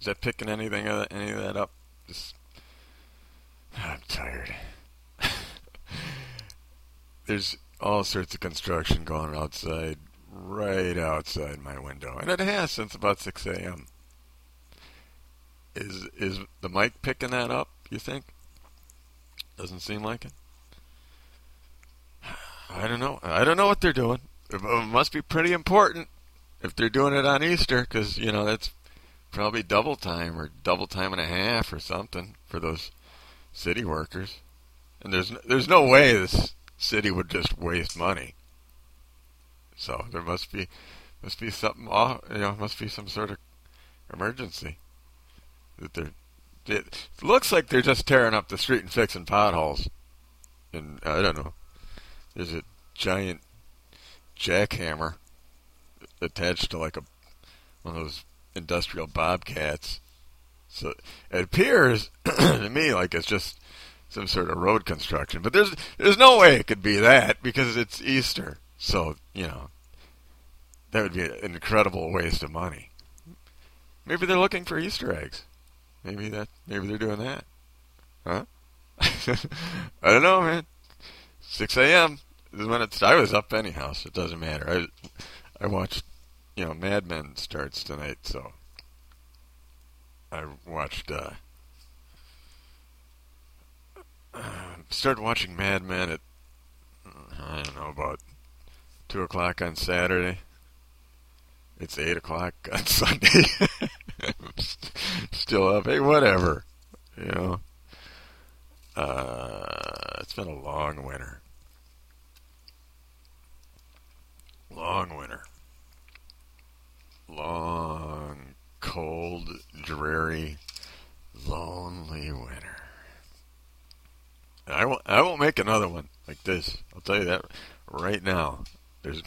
Is that picking anything, any of that up? Just, I'm tired. There's all sorts of construction going outside, right outside my window, and it has since about 6 a.m. Is the mic picking that up, you think? Doesn't seem like it. I don't know. I don't know what they're doing. It must be pretty important if they're doing it on Easter, because, you know, that's probably double time or double time and a half or something for those city workers. And there's no way this city would just waste money. So there must be something, you know, must be some sort of emergency. That it looks like they're just tearing up the street and fixing potholes. And I don't know. There's a giant jackhammer attached to like a one of those industrial bobcats. So it appears to me like it's just some sort of road construction. But there's no way it could be that because it's Easter. So, you know, that would be an incredible waste of money. Maybe they're looking for Easter eggs. Maybe they're doing that. Huh? I don't know, man. 6 a.m. is when it's... I was up anyhow, so it doesn't matter. I watched, you know, Mad Men starts tonight, so... I watched, started watching Mad Men at, I don't know, about 2 o'clock on Saturday. It's 8 o'clock on Sunday. Still up. Hey, whatever. You know. It's been a long winter. Long winter. Long, cold, dreary, lonely winter. And I won't make another one like this. I'll tell you that right now. There's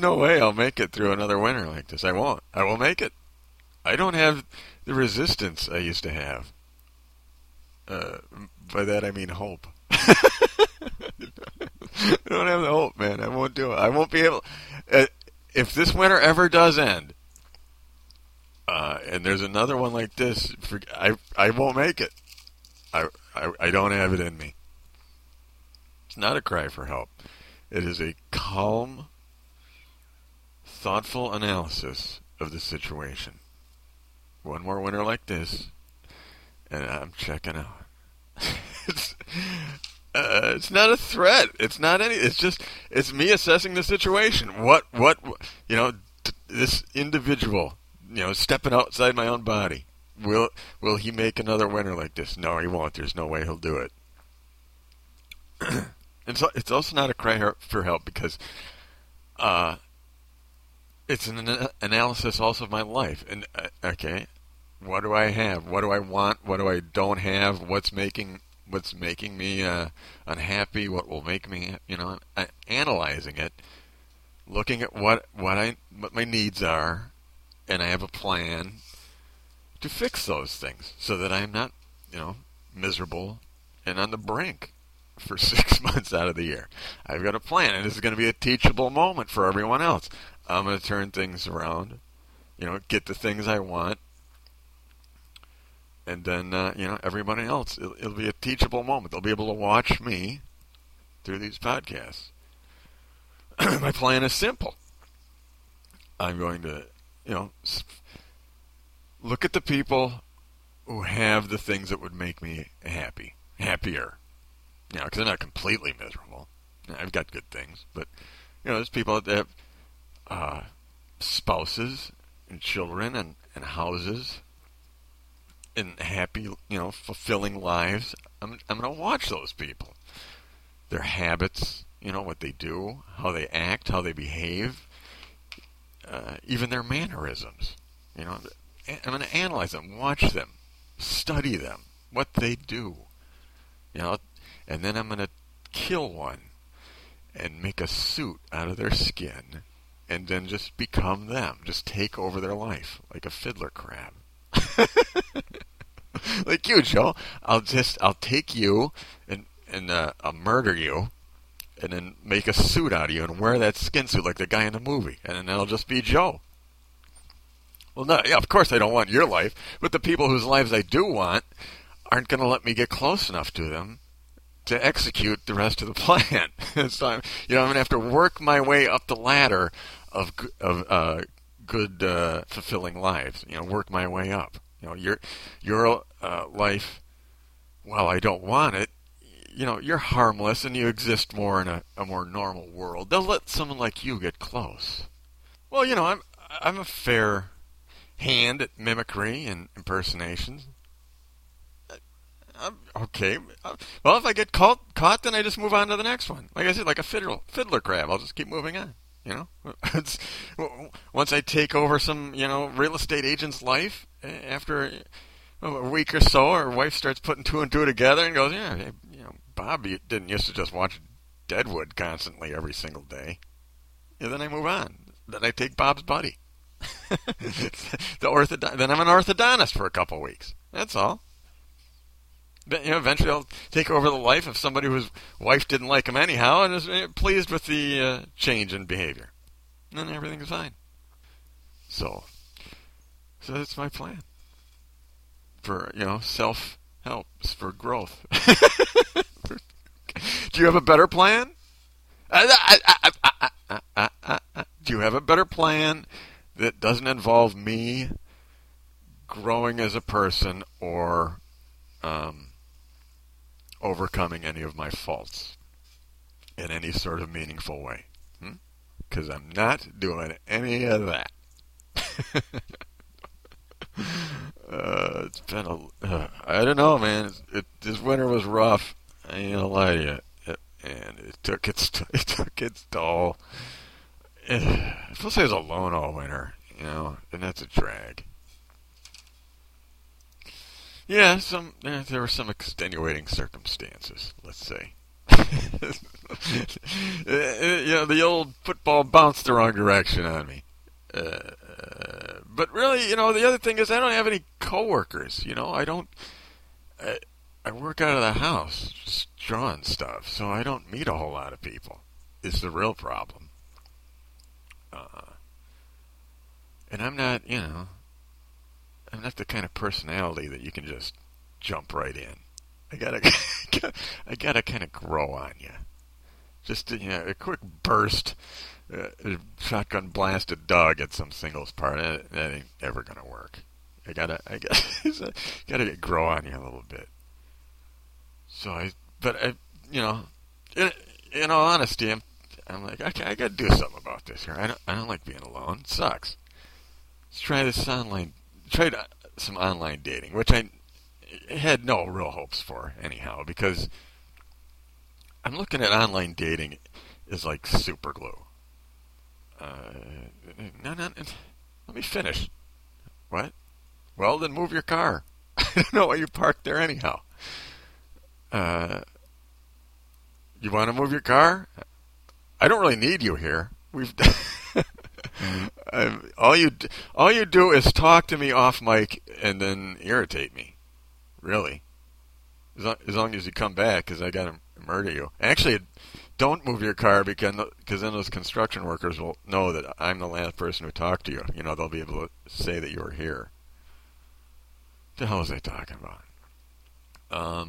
no way I'll make it through another winter like this. I won't. I will make it. I don't have the resistance I used to have. By that I mean hope. I don't have the hope, man. I won't do it. I won't be able... if this winter ever does end, and there's another one like this, I won't make it. I don't have it in me. It's not a cry for help. It is a calm, thoughtful analysis of the situation. One more winter like this, and I'm checking out. It's not a threat. It's not any. It's just me assessing the situation. What? You know, this individual. You know, stepping outside my own body. Will he make another winter like this? No, he won't. There's no way he'll do it. And so it's also not a cry for help because it's an analysis also of my life. And okay, what do I have? What do I want? What do I don't have? What's making me unhappy? What will make me, you know, I'm analyzing it, looking at what my needs are, and I have a plan to fix those things so that I'm not, you know, miserable and on the brink for 6 months out of the year. I've got a plan, and this is going to be a teachable moment for everyone else. I'm going to turn things around, you know, get the things I want, and then, you know, everybody else, it'll be a teachable moment. They'll be able to watch me through these podcasts. My plan is simple. I'm going to, you know, look at the people who have the things that would make me happier. You know, because they're not completely miserable. Now, I've got good things, but, you know, there's people that have spouses and children and houses and happy, you know, fulfilling lives. I'm going to watch those people. Their habits, you know, what they do, how they act, how they behave, even their mannerisms. You know, I'm going to analyze them, watch them, study them, what they do. You know, and then I'm going to kill one and make a suit out of their skin and then just become them. Just take over their life like a fiddler crab. Like you, Joe. I'll take you and I'll murder you and then make a suit out of you and wear that skin suit like the guy in the movie. And then that'll just be Joe. Well, no, yeah, of course I don't want your life, but the people whose lives I do want aren't going to let me get close enough to them to execute the rest of the plan. So I'm going to have to work my way up the ladder of good, fulfilling lives. Work my way up. Your life, while I don't want it, you're harmless and you exist more in a more normal world. They'll let someone like you get close. Well, I'm a fair hand at mimicry and impersonations. Okay. Well, if I get caught, then I just move on to the next one. Like I said, like a fiddler crab, I'll just keep moving on. Once I take over some, real estate agent's life after a week or so, her wife starts putting two and two together and goes, yeah, Bob didn't used to just watch Deadwood constantly every single day. And then I move on. Then I take Bob's buddy. Then I'm an orthodontist for a couple weeks. That's all. Eventually I'll take over the life of somebody whose wife didn't like him anyhow and is pleased with the change in behavior. And then everything's fine. So that's my plan for, self-help, for growth. Do you have a better plan? Do you have a better plan that doesn't involve me growing as a person or overcoming any of my faults in any sort of meaningful way? 'Cause I'm not doing any of that. It's been I don't know, man. This winter was rough. I ain't gonna lie to you. It took its toll. Plus I was alone all winter, and that's a drag. Yeah, there were some extenuating circumstances, let's say. The old football bounced the wrong direction on me. But really, the other thing is I don't have any coworkers. I don't. I work out of the house, just drawing stuff, so I don't meet a whole lot of people. Is the real problem. And I'm not, I'm not the kind of personality that you can just jump right in. I gotta kind of grow on you. Just a quick burst, shotgun blast a dog at some singles part. That ain't ever gonna work. I gotta grow on you a little bit. In all honesty, I'm like, okay, I gotta do something about this here. I don't like being alone. It sucks. Let's try this online. Tried some online dating, which I had no real hopes for anyhow, because I'm looking at online dating as like super glue. No, let me finish. What? Well, then move your car. I don't know why you parked there anyhow. You want to move your car? I don't really need you here. All you do is talk to me off mic and then irritate me, really. As long as you come back, because I gotta murder you. Actually, don't move your car because then those construction workers will know that I'm the last person who talked to you. They'll be able to say that you were here. What the hell was I talking about? Well,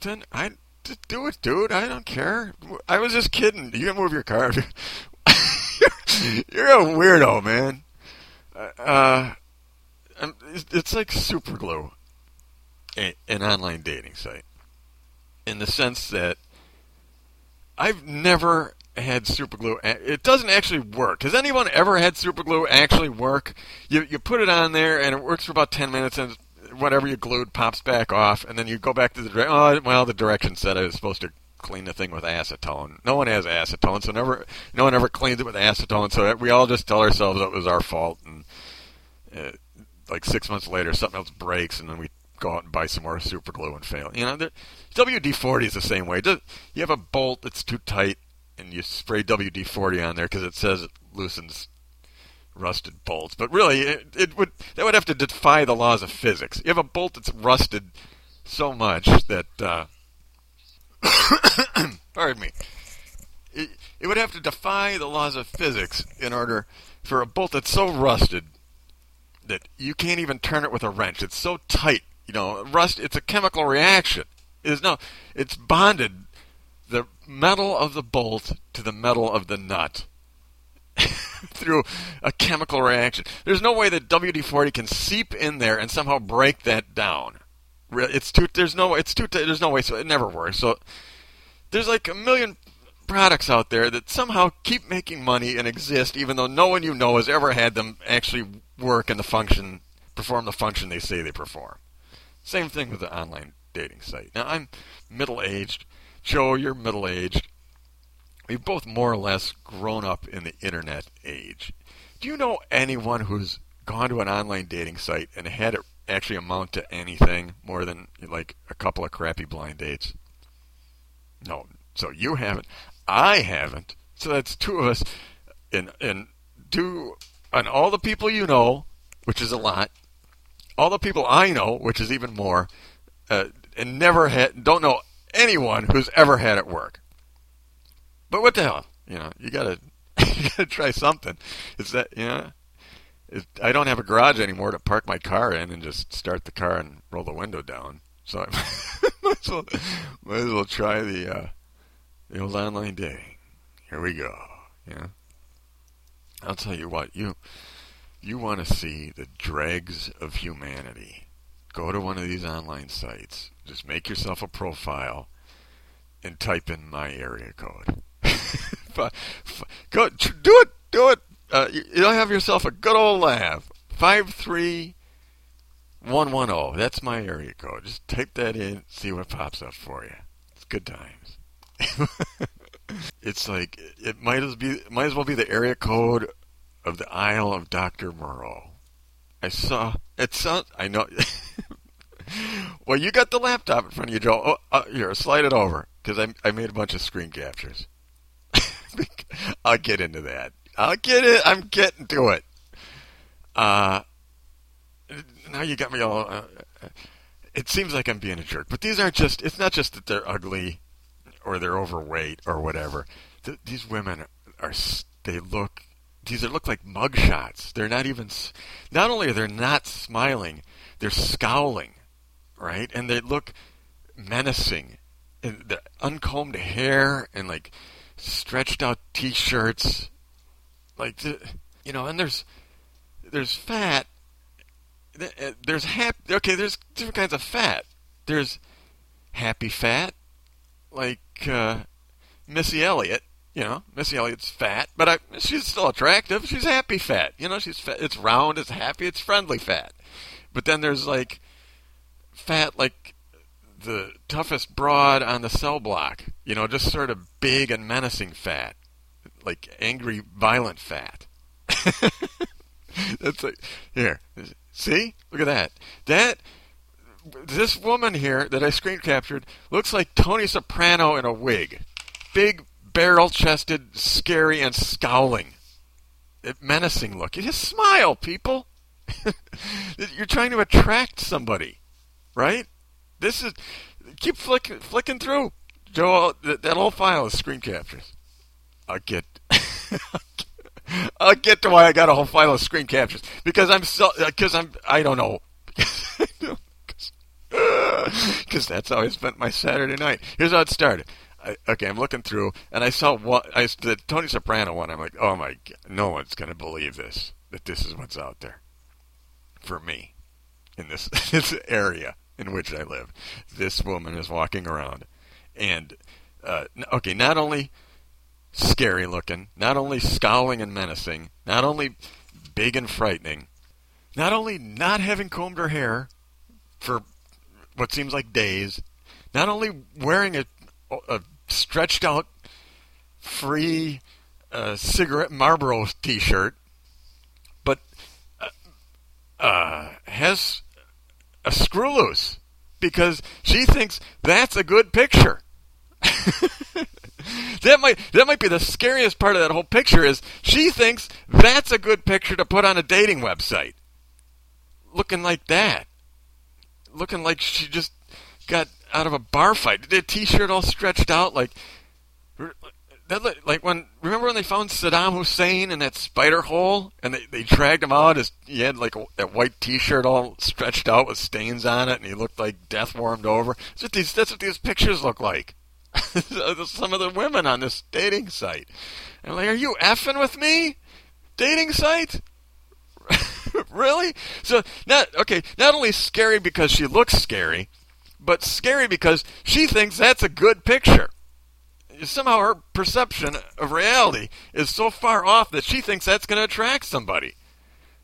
then I. Just do it, dude. I don't care. I was just kidding. You can move your car. You're a weirdo, man. It's like super glue, an online dating site, in the sense that I've never had super glue. It doesn't actually work. Has anyone ever had super glue actually work? You put it on there, and it works for about 10 minutes, and whatever you glued pops back off, and then you go back to the direction. Oh, well, the direction said I was supposed to clean the thing with acetone. No one has acetone, so no one ever cleans it with acetone, so we all just tell ourselves it was our fault, and like 6 months later, something else breaks, and then we go out and buy some more super glue and fail. WD-40 is the same way. You have a bolt that's too tight, and you spray WD-40 on there because it says it loosens rusted bolts, but really that would have to defy the laws of physics. You have a bolt that's rusted so much that pardon me, it would have to defy the laws of physics in order for a bolt that's so rusted that you can't even turn it with a wrench. It's so tight. You know, rust, it's a chemical reaction. It's bonded the metal of the bolt to the metal of the nut through a chemical reaction. There's no way that WD-40 can seep in there and somehow break that down. There's no way, so it never works. So there's like a million products out there that somehow keep making money and exist, even though no one you know has ever had them actually work and perform the function they say they perform. Same thing with the online dating site. Now, I'm middle-aged. Joe, you're middle-aged. We've both more or less grown up in the internet age. Do you know anyone who's gone to an online dating site and had it actually amount to anything more than like a couple of crappy blind dates? No. So you haven't. I haven't. So that's two of us. And all the people you know, which is a lot, all the people I know, which is even more, and don't know anyone who's ever had it work. But what the hell? You know, you gotta try something. It's that, you know, I don't have a garage anymore to park my car in and just start the car and roll the window down. So I might as well try the old online dating. Here we go. Yeah. I'll tell you what, you want to see the dregs of humanity. Go to one of these online sites. Just make yourself a profile and type in my area code. Go do it. Do it. You'll have yourself a good old laugh. 53110. That's my area code. Just type that in. See what pops up for you. It's good times. It's like it might as well be the area code of the Isle of Dr. Moreau. I know. Well, you got the laptop in front of you, Joel. Here, slide it over, because I made a bunch of screen captures. I'll get into that. I'm getting to it. Now you got me all... it seems like I'm being a jerk, but these aren't just... It's not just that they're ugly or they're overweight or whatever. These women are... These look like mugshots. They're not even... Not only are they not smiling, they're scowling, right? And they look menacing. And the uncombed hair and, like, stretched out T-shirts. Like, you know, and there's fat. There's happy... Okay, there's different kinds of fat. There's happy fat, like Missy Elliott. You know, Missy Elliott's fat, but she's still attractive. She's happy fat. You know, she's fat. It's round, it's happy, it's friendly fat. But then there's, like, fat like the toughest broad on the cell block. You know, just sort of big and menacing fat. Like angry, violent fat. That's like, here. See? Look at that. This woman here that I screen captured looks like Tony Soprano in a wig. Big, barrel-chested, scary, and scowling. Menacing look. You just smile, people. You're trying to attract somebody, right? This is... Keep flicking through. Joe, that whole file is screen captures. I'll get to why I got a whole file of screen captures. Because I don't know. Because that's how I spent my Saturday night. Here's how it started. I'm looking through, and I saw the Tony Soprano one. I'm like, oh my God, no one's going to believe this, that this is what's out there for me in this area in which I live. This woman is walking around, and, not only scary looking, not only scowling and menacing, not only big and frightening, not only not having combed her hair for what seems like days, not only wearing a stretched out free cigarette Marlboro T-shirt, but has a screw loose because she thinks that's a good picture. That might be the scariest part of that whole picture is she thinks that's a good picture to put on a dating website. Looking like that, looking like she just got out of a bar fight, the T-shirt all stretched out, like That, like remember when they found Saddam Hussein in that spider hole and they dragged him out? He had like that white T-shirt all stretched out with stains on it, and he looked like death warmed over. That's what these pictures look like. Some of the women on this dating site. And I'm like, are you effing with me? Dating site? Really? So not only scary because she looks scary, but scary because she thinks that's a good picture. Somehow her perception of reality is so far off that she thinks that's going to attract somebody.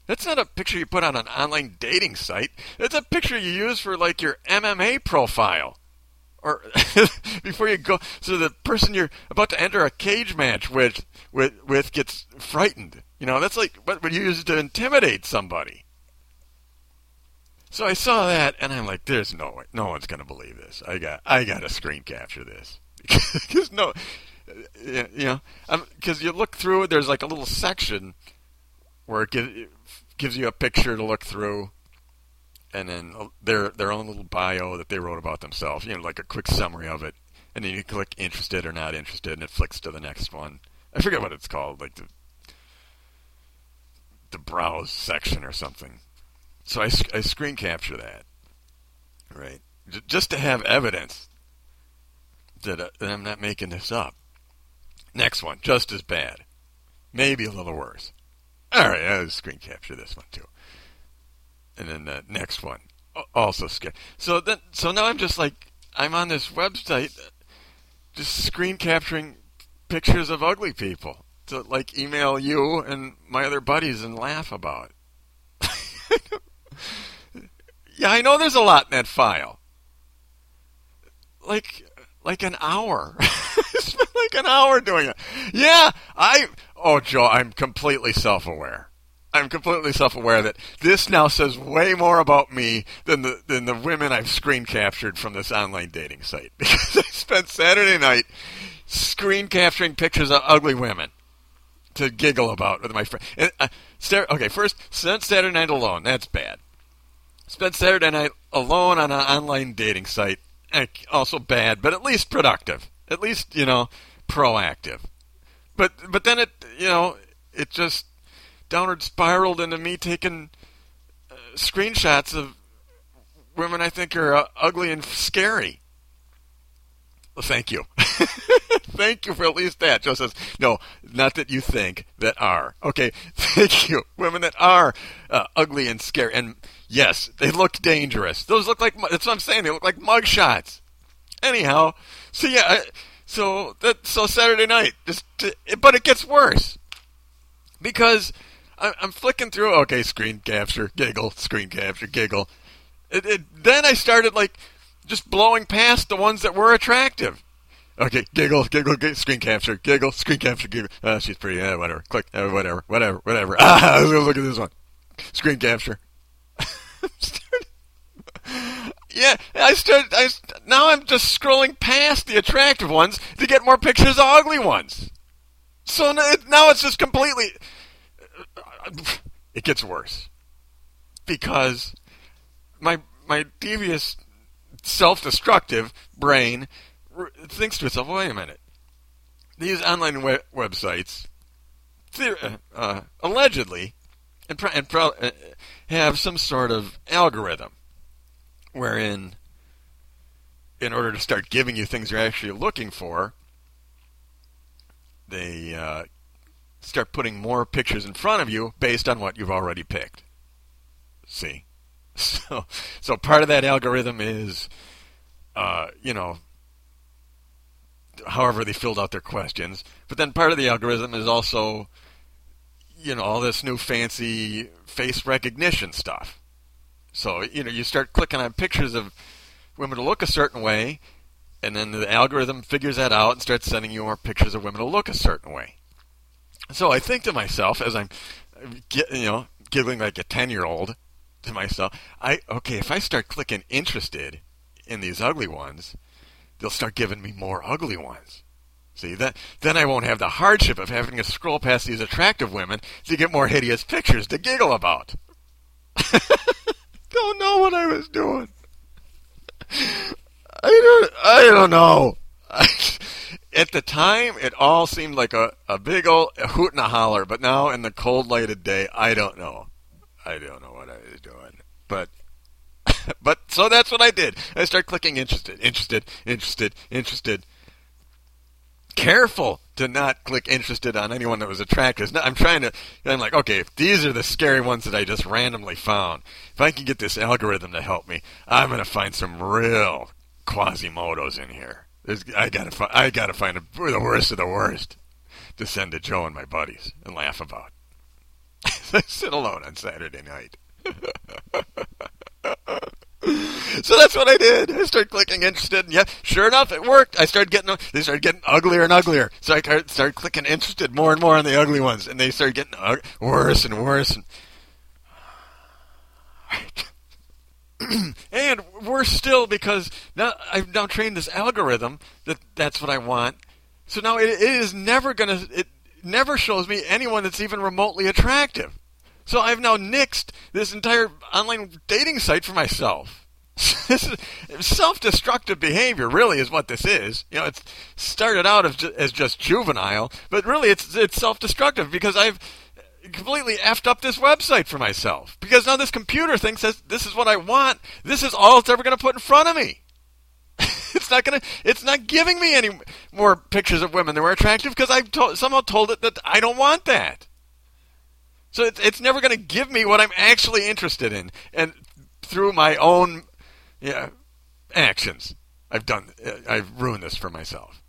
That's not a picture you put on an online dating site. That's a picture you use for like your MMA profile, or before you go. So the person you're about to enter a cage match with gets frightened. You know, that's like what you use to intimidate somebody. So I saw that and I'm like, there's no way, no one's going to believe this. I got to screen capture this. Because you look through. There's like a little section where it gives you a picture to look through, and then their own little bio that they wrote about themselves. You know, like a quick summary of it, and then you click interested or not interested, and it flicks to the next one. I forget what it's called, like the browse section or something. So I screen capture that, right, just to have evidence that I'm not making this up. Next one, just as bad. Maybe a little worse. All right, I'll screen capture this one too. And then the next one, also scary. So now I'm just like, I'm on this website just screen capturing pictures of ugly people to like email you and my other buddies and laugh about it. Yeah, I know there's a lot in that file. Like an hour. Spent like an hour doing it. Yeah, Joe, I'm completely self-aware. I'm completely self-aware that this now says way more about me than the women I've screen captured from this online dating site. Because I spent Saturday night screen capturing pictures of ugly women to giggle about with my friend. And, okay, first, spent Saturday night alone. That's bad. Spent Saturday night alone on an online dating site. Also bad, but at least productive. At least, proactive. But then it just downward spiraled into me taking screenshots of women I think are ugly and scary. Well, thank you. Thank you for at least that. Joe says, no, not that you think, that are. Okay, thank you. Women that are ugly and scary. And yes, they look dangerous. Those look like, that's what I'm saying, they look like mugshots. Anyhow, so yeah, so Saturday night, but it gets worse. Because I'm flicking through, okay, screen capture, giggle, screen capture, giggle. Then I started like just blowing past the ones that were attractive. Okay, giggle, giggle, giggle, screen capture, giggle, screen capture, giggle. She's pretty, whatever, click, whatever. Ah, look at this one. Screen capture. Now I'm just scrolling past the attractive ones to get more pictures of ugly ones. So now it's just completely... It gets worse. Because my devious, self-destructive brain thinks to itself, wait a minute. These online websites allegedly and have some sort of algorithm wherein, in order to start giving you things you're actually looking for, they start putting more pictures in front of you based on what you've already picked. See? So part of that algorithm is, however they filled out their questions. But then part of the algorithm is also, all this new fancy face recognition stuff. So, you start clicking on pictures of women to look a certain way, and then the algorithm figures that out and starts sending you more pictures of women to look a certain way. So I think to myself, as I'm, giggling like a 10-year-old to myself, if I start clicking interested in these ugly ones, they'll start giving me more ugly ones. See, then I won't have the hardship of having to scroll past these attractive women to get more hideous pictures to giggle about. Don't know what I was doing. I don't know. at the time, it all seemed like a big old hoot and a holler. But now, in the cold light of day, I don't know. I don't know what I was doing. But so that's what I did. I started clicking interested. Careful to not click interested on anyone that was attractive. Now, I'm like, okay, if these are the scary ones that I just randomly found, if I can get this algorithm to help me, I'm going to find some real Quasimodos in here. I gotta find the worst of the worst to send to Joe and my buddies and laugh about. I sit alone on Saturday night. So that's what I did. I started clicking interested, and yeah, sure enough, it worked. They started getting uglier and uglier. So I started clicking interested more and more on the ugly ones, and they started getting worse and worse. And worse still, because now I've now trained this algorithm that's what I want. So now it is never gonna. It never shows me anyone that's even remotely attractive. So I've now nixed this entire online dating site for myself. This is self-destructive behavior, really, is what this is. You know, it started out as just juvenile, but really it's self-destructive because I've completely effed up this website for myself. Because now this computer thing says this is what I want. This is all it's ever going to put in front of me. It's not giving me any more pictures of women that were attractive because I've somehow told it that I don't want that. So it's never going to give me what I'm actually interested in, and through my own actions, I've ruined this for myself.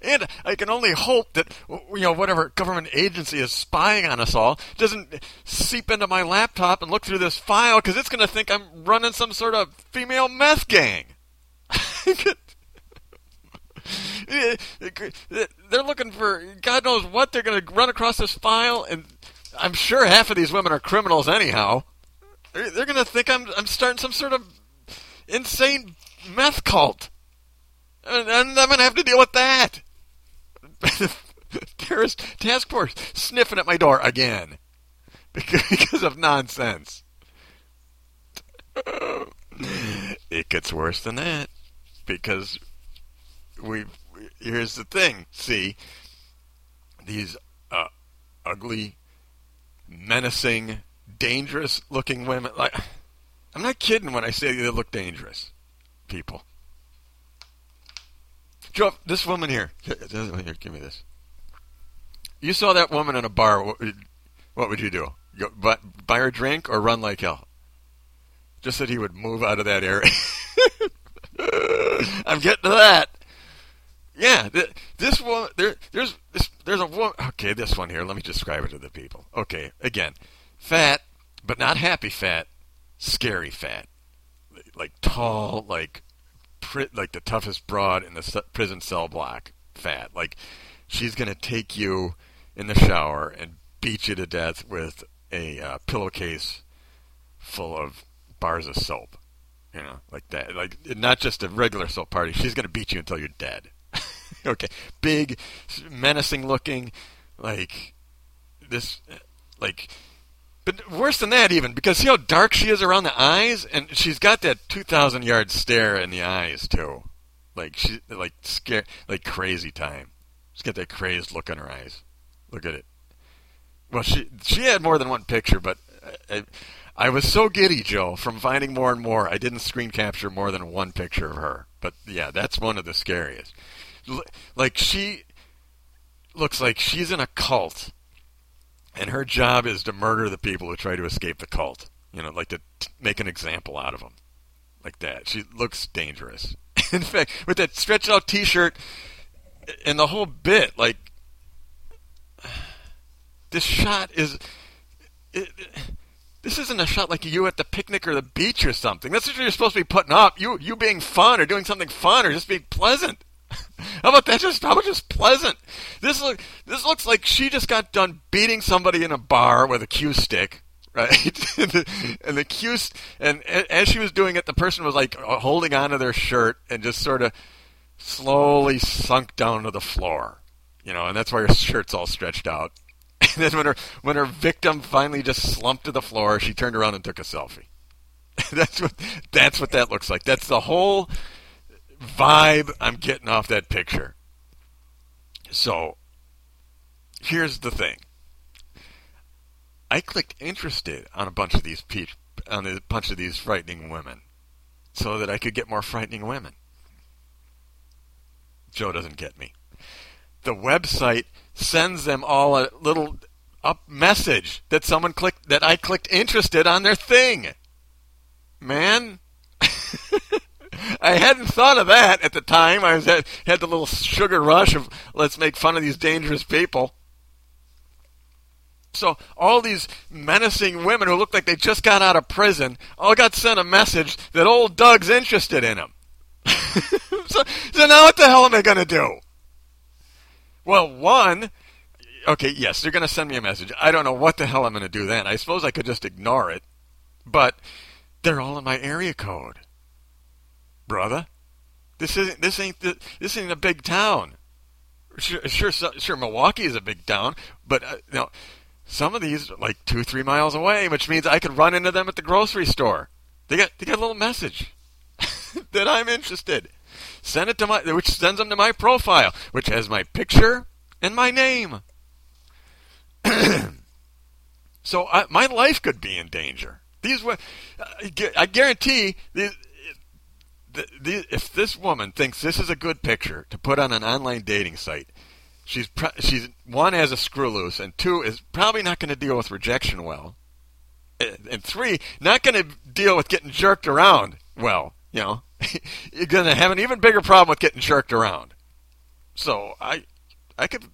and I can only hope that whatever government agency is spying on us all doesn't seep into my laptop and look through this file, because it's going to think I'm running some sort of female meth gang. They're looking for God knows what. They're going to run across this file, and I'm sure half of these women are criminals anyhow. They're going to think I'm starting some sort of insane meth cult, and I'm going to have to deal with that. Terrorist task force sniffing at my door again because of nonsense. It gets worse than that, because here's the thing. See, these ugly, menacing, dangerous-looking women. Like, I'm not kidding when I say they look dangerous, people. Joe, this woman here, give me this. You saw that woman in a bar. What would you do? Go, buy her a drink or run like hell? Just that he would move out of that area. I'm getting to that. Yeah, this woman, there's a woman, okay, this one here, let me describe it to the people. Okay, again, fat, but not happy fat, scary fat. Like tall, like the toughest broad in the prison cell block fat. Like, she's going to take you in the shower and beat you to death with a pillowcase full of bars of soap. You know, like that. Like, not just a regular soap party, she's going to beat you until you're dead. Okay, big, menacing looking, like this, like, but worse than that even, because see how dark she is around the eyes, and she's got that 2,000-yard stare in the eyes too, like she, like scared, like crazy time. She's got that crazed look in her eyes. Look at it. Well, she had more than one picture, but I was so giddy, Joe, from finding more and more. I didn't screen capture more than one picture of her, but yeah, that's one of the scariest. Like, she looks like she's in a cult, and her job is to murder the people who try to escape the cult. You know, like to make an example out of them, like that. She looks dangerous. In fact, with that stretched-out T-shirt and the whole bit, like, this shot is. This isn't a shot like you at the picnic or the beach or something. That's what you're supposed to be putting up. You being fun or doing something fun or just being pleasant. How about that? How about just pleasant? This looks like she just got done beating somebody in a bar with a cue stick, right? and as she was doing it, the person was like holding onto their shirt and just sort of slowly sunk down to the floor, and that's why her shirt's all stretched out. And then when her victim finally just slumped to the floor, she turned around and took a selfie. That's what that looks like. That's the whole vibe I'm getting off that picture. So, here's the thing. I clicked interested on a bunch of these frightening women so that I could get more frightening women. Joe doesn't get me. The website sends them all a little up message that someone clicked, that I clicked interested on their thing. Man, I hadn't thought of that at the time. I was had the little sugar rush of let's make fun of these dangerous people. So all these menacing women who look like they just got out of prison all got sent a message that old Doug's interested in them. So now what the hell am I going to do? Well, one, okay, yes, they're going to send me a message. I don't know what the hell I'm going to do then. I suppose I could just ignore it, but they're all in my area code. Brother, this ain't a big town. Sure, Milwaukee is a big town, but no, some of these are like 2-3 miles away, which means I could run into them at the grocery store. They got a little message that I'm interested. Which sends them to my profile, which has my picture and my name. So my life could be in danger. I guarantee. If this woman thinks this is a good picture to put on an online dating site, she's one, has a screw loose, and two, is probably not going to deal with rejection well, and three, not going to deal with getting jerked around well. You know, you're going to have an even bigger problem with getting jerked around. So I could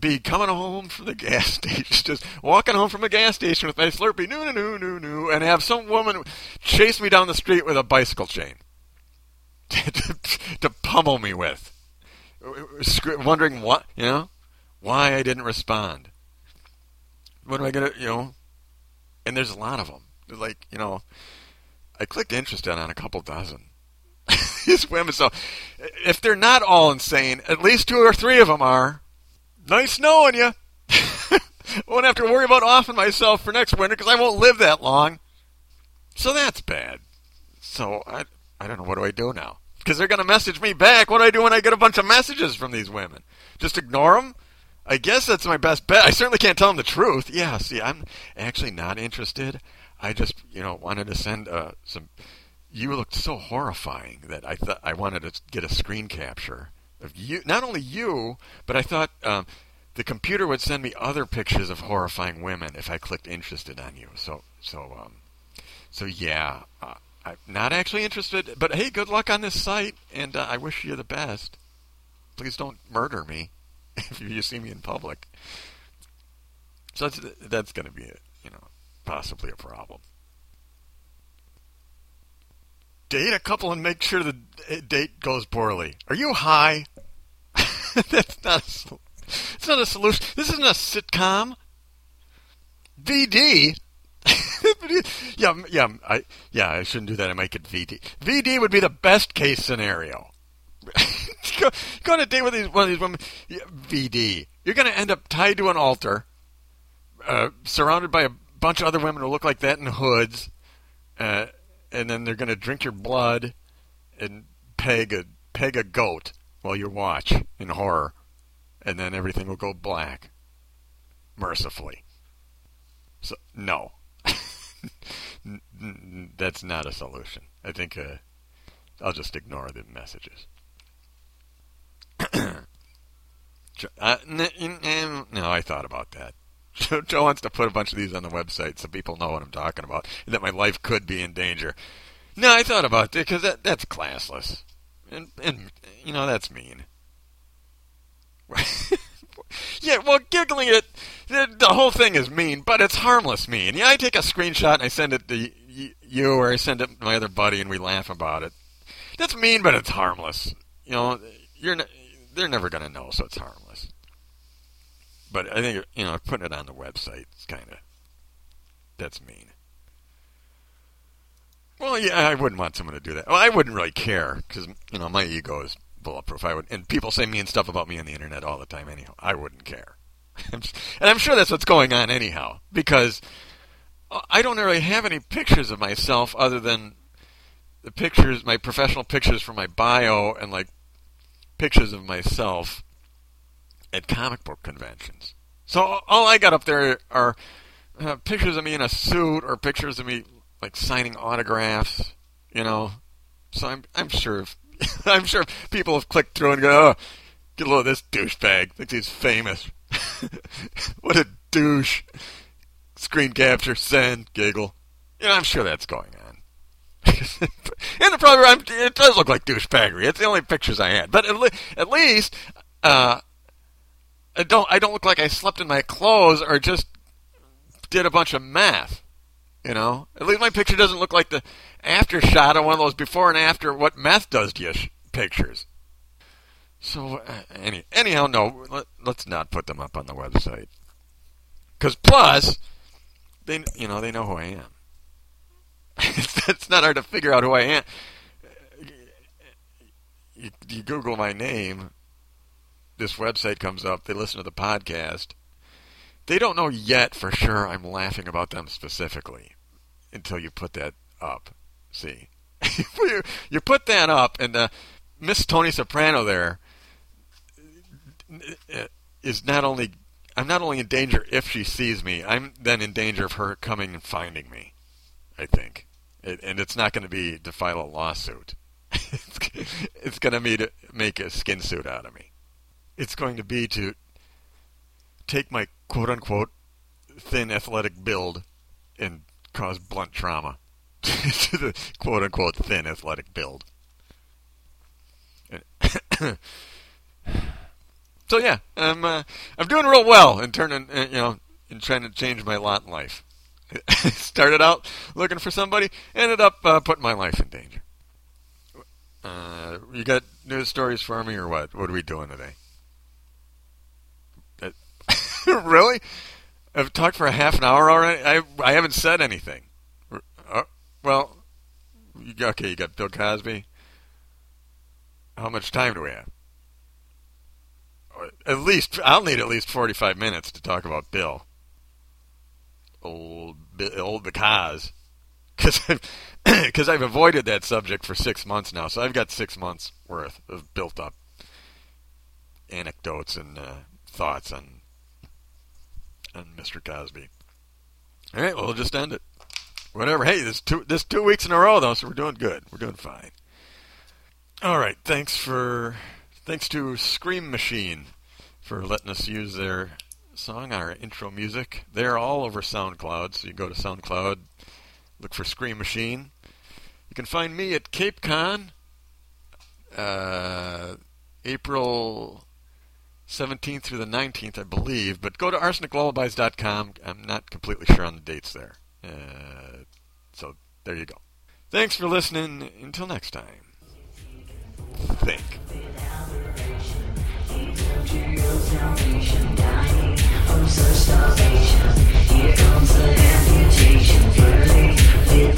be coming home from the gas station, just walking home from a gas station with my Slurpee, no, and have some woman chase me down the street with a bicycle chain to pummel me with, wondering what, you know, why I didn't respond. What am I going to, you know, and there's a lot of them. Like, you know, I clicked interested on a couple dozen. These women, so if they're not all insane, at least 2 or 3 of them are. Nice knowing you. I won't have to worry about offing myself for next winter because I won't live that long. So that's bad. So I don't know, what do I do now? Because they're going to message me back. What do I do when I get a bunch of messages from these women? Just ignore them? I guess that's my best bet. I certainly can't tell them the truth. Yeah, see, I'm actually not interested. I just, you know, wanted to send some... You looked so horrifying that I thought I wanted to get a screen capture of you, not only you, but I thought the computer would send me other pictures of horrifying women if I clicked interested on you. So yeah, I'm not actually interested. But hey, good luck on this site, and I wish you the best. Please don't murder me if you see me in public. So that's going to be, you know, possibly a problem. Date a couple and make sure the date goes poorly. Are you high? It's not a solution. This isn't a sitcom. VD. I shouldn't do that. I might get VD. VD would be the best case scenario. Go on a date with one of these women. VD. You're going to end up tied to an altar, surrounded by a bunch of other women who look like that in hoods. And then they're going to drink your blood and peg a goat while you watch in horror. And then everything will go black. Mercifully. So, no. That's not a solution. I think I'll just ignore the messages. No, I thought about that. Joe wants to put a bunch of these on the website so people know what I'm talking about and that my life could be in danger. No, I thought about it because that's classless. And, you know, that's mean. Yeah, well, giggling at the whole thing is mean, but it's harmless mean. Yeah, I take a screenshot and I send it to you or I send it to my other buddy and we laugh about it. That's mean, but it's harmless. You know, they're never going to know, so it's harmless. But I think, you know, putting it on the website is kind of, that's mean. Well, yeah, I wouldn't want someone to do that. Well, I wouldn't really care because, you know, my ego is bulletproof. And people say mean stuff about me on the internet all the time anyhow. I wouldn't care. And I'm sure that's what's going on anyhow because I don't really have any pictures of myself other than the pictures, my professional pictures from my bio and like pictures of myself at comic book conventions. So all I got up there are pictures of me in a suit or pictures of me like signing autographs, you know. So I'm sure people have clicked through and go, oh, get a load of this douchebag. Thinks he's famous. What a douche. Screen capture, send, giggle. You know, I'm sure that's going on. And the problem, it does look like douchebaggery. It's the only pictures I had. But at least I don't look like I slept in my clothes or just did a bunch of math. You know, at least my picture doesn't look like the after shot on one of those before and after what meth does to your pictures. So anyhow, no, let's not put them up on the website. Because plus, they know who I am. It's not hard to figure out who I am. You Google my name, this website comes up. They listen to the podcast. They don't know yet for sure I'm laughing about them specifically until you put that up. See? You put that up, and Miss Tony Soprano there is not only... I'm not only in danger if she sees me, I'm then in danger of her coming and finding me, I think. And it's not going to be to file a lawsuit. It's going to be to make a skin suit out of me. It's going to be to take my quote-unquote thin athletic build and cause blunt trauma to the quote-unquote thin athletic build. So yeah, I'm doing real well in turning, in trying to change my lot in life. Started out looking for somebody, ended up putting my life in danger. You got news stories for me or what? What are we doing today? Really? I've talked for a half an hour already. I haven't said anything. Well, okay, you got Bill Cosby. How much time do we have? I'll need at least 45 minutes to talk about Bill. Old because. Because I've avoided that subject for 6 months now, so I've got 6 months worth of built-up anecdotes and thoughts on Mr. Cosby. All right, well, we'll just end it. Whatever. Hey, this is two weeks in a row, though, so we're doing good. We're doing fine. All right, thanks to Scream Machine for letting us use their song, our intro music. They're all over SoundCloud, so you go to SoundCloud, look for Scream Machine. You can find me at CapeCon, April 17th through the 19th, I believe, but go to arseniclullabies.com. I'm not completely sure on the dates there. So there you go. Thanks for listening. Until next time, think. Here comes the amputation,